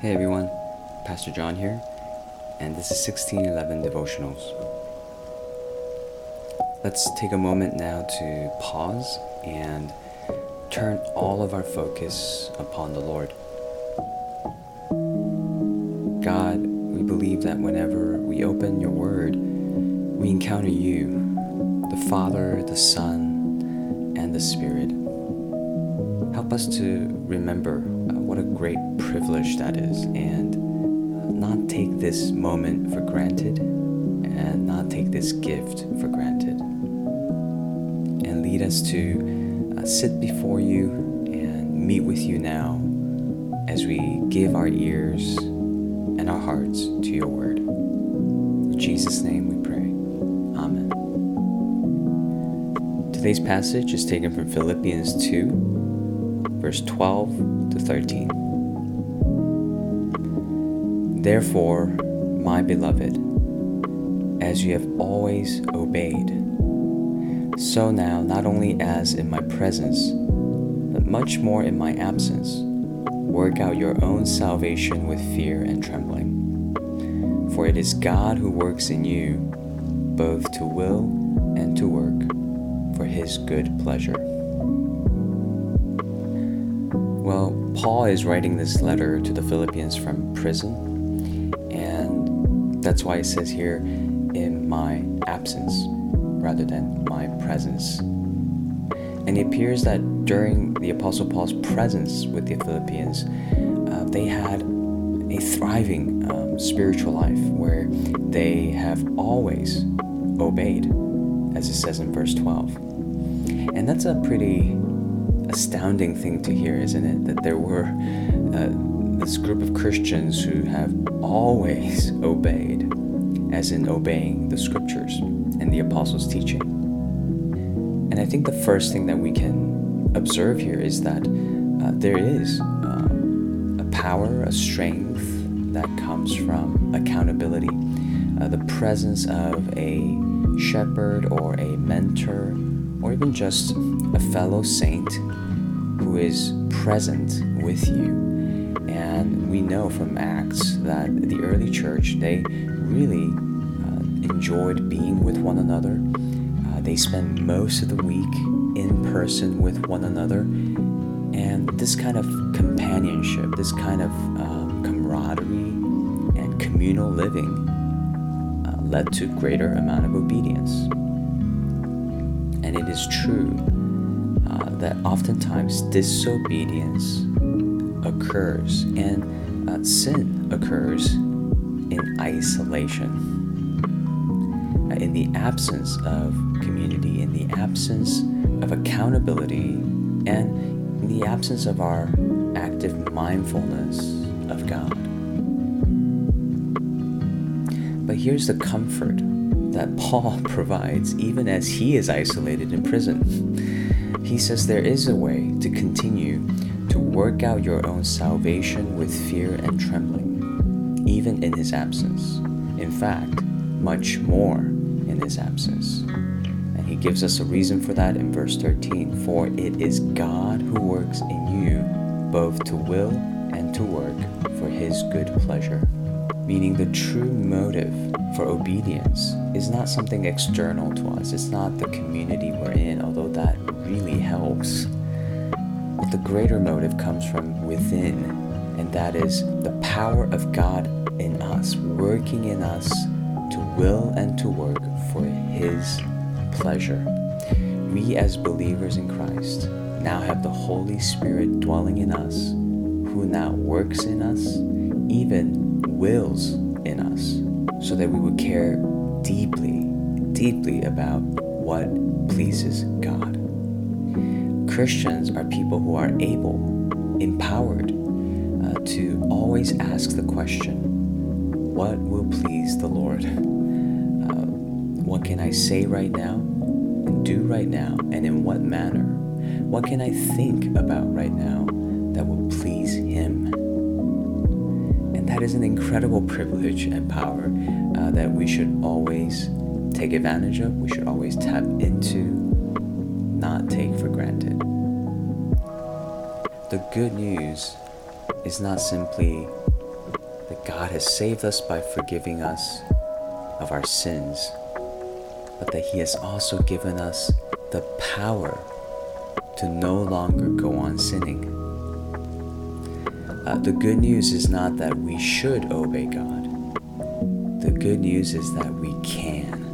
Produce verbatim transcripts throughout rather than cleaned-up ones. Hey everyone, Pastor John here, and this is sixteen eleven Devotionals. Let's take a moment now to pause and turn all of our focus upon the Lord. God, we believe that whenever we open your word, we encounter you, the Father, the Son, and the Spirit. Help us to remember what a great privilege that is, and not take this moment for granted, and not take this gift for granted. And lead us to uh, sit before you and meet with you now as we give our ears and our hearts to your word. In Jesus' name we pray. Amen. Today's passage is taken from Philippians two, verse twelve to thirteen. Therefore, my beloved, as you have always obeyed, so now, not only as in my presence, but much more in my absence, work out your own salvation with fear and trembling. For it is God who works in you, both to will and to work, for his good pleasure. Well, Paul is writing this letter to the Philippians from prison. That's why it says here, in my absence, rather than my presence. And it appears that during the Apostle Paul's presence with the Philippians, uh, they had a thriving um, spiritual life where they have always obeyed, as it says in verse twelve. And that's a pretty astounding thing to hear, isn't it? That there were uh, this group of Christians who have always obeyed, as in obeying the scriptures and the apostles' teaching. And I think the first thing that we can observe here is that uh, there is uh, a power, a strength that comes from accountability, uh, the presence of a shepherd or a mentor, or even just a fellow saint who is present with you. And we know from Acts that the early church, they really uh, enjoyed being with one another. Uh, they spent most of the week in person with one another. And this kind of companionship, this kind of um, camaraderie and communal living uh, led to greater amount of obedience. And it is true uh, that oftentimes disobedience occurs and uh, sin occurs in isolation, in the absence of community, in the absence of accountability, and in the absence of our active mindfulness of God. But here's the comfort that Paul provides even as he is isolated in prison. He says there is a way to continue to work out your own salvation with fear and trembling, even in his absence. In fact, much more in his absence. And he gives us a reason for that in verse thirteen. For it is God who works in you, both to will and to work for his good pleasure. Meaning the true motive for obedience is not something external to us. It's not the community we're in, although that really helps. But the greater motive comes from within, and that is the power of God in us, working in us to will and to work for his pleasure. We as believers in Christ now have the Holy Spirit dwelling in us, who now works in us, even wills in us, so that we would care deeply, deeply about what pleases God. Christians are people who are able, empowered, uh, to always ask the question, what will please the Lord? Uh, what can I say right now, and do right now, and in what manner? What can I think about right now that will please him? And that is an incredible privilege and power uh, that we should always take advantage of, we should always tap into, not take for granted. The good news is not simply that God has saved us by forgiving us of our sins, but that He has also given us the power to no longer go on sinning. Uh, the good news is not that we should obey God. The good news is that we can.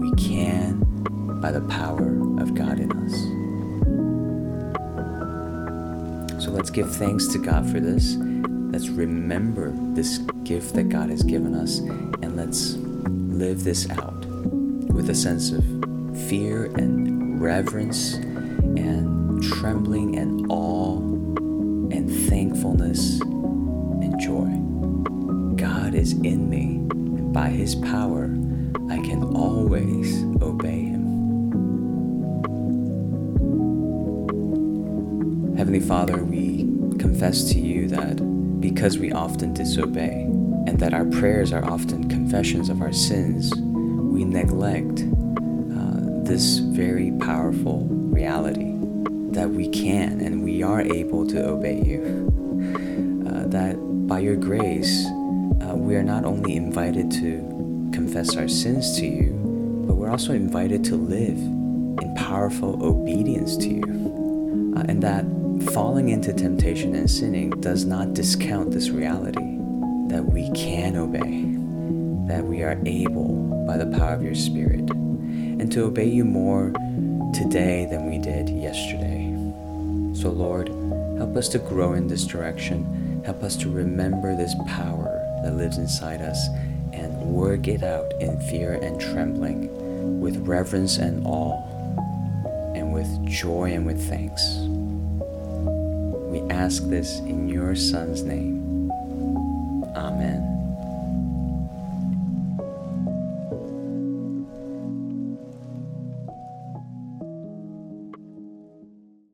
We can by the power of God in us. So let's give thanks to God for this. Let's remember this gift that God has given us, and let's live this out with a sense of fear and reverence and trembling and awe and thankfulness and joy. God is in me, and by His power, I can always obey Him. Heavenly Father, we confess to You that because we often disobey, and that our prayers are often confessions of our sins, we neglect uh, this very powerful reality that we can and we are able to obey You. Uh, that by Your grace, uh, we are not only invited to confess our sins to You, but we're also invited to live in powerful obedience to You. Uh, and that falling into temptation and sinning does not discount this reality that we can obey, that we are able by the power of Your Spirit, and to obey You more today than we did yesterday. So Lord, help us to grow in this direction. Help us to remember this power that lives inside us and work it out in fear and trembling, with reverence and awe, and with joy and with thanks. We ask this in Your Son's name.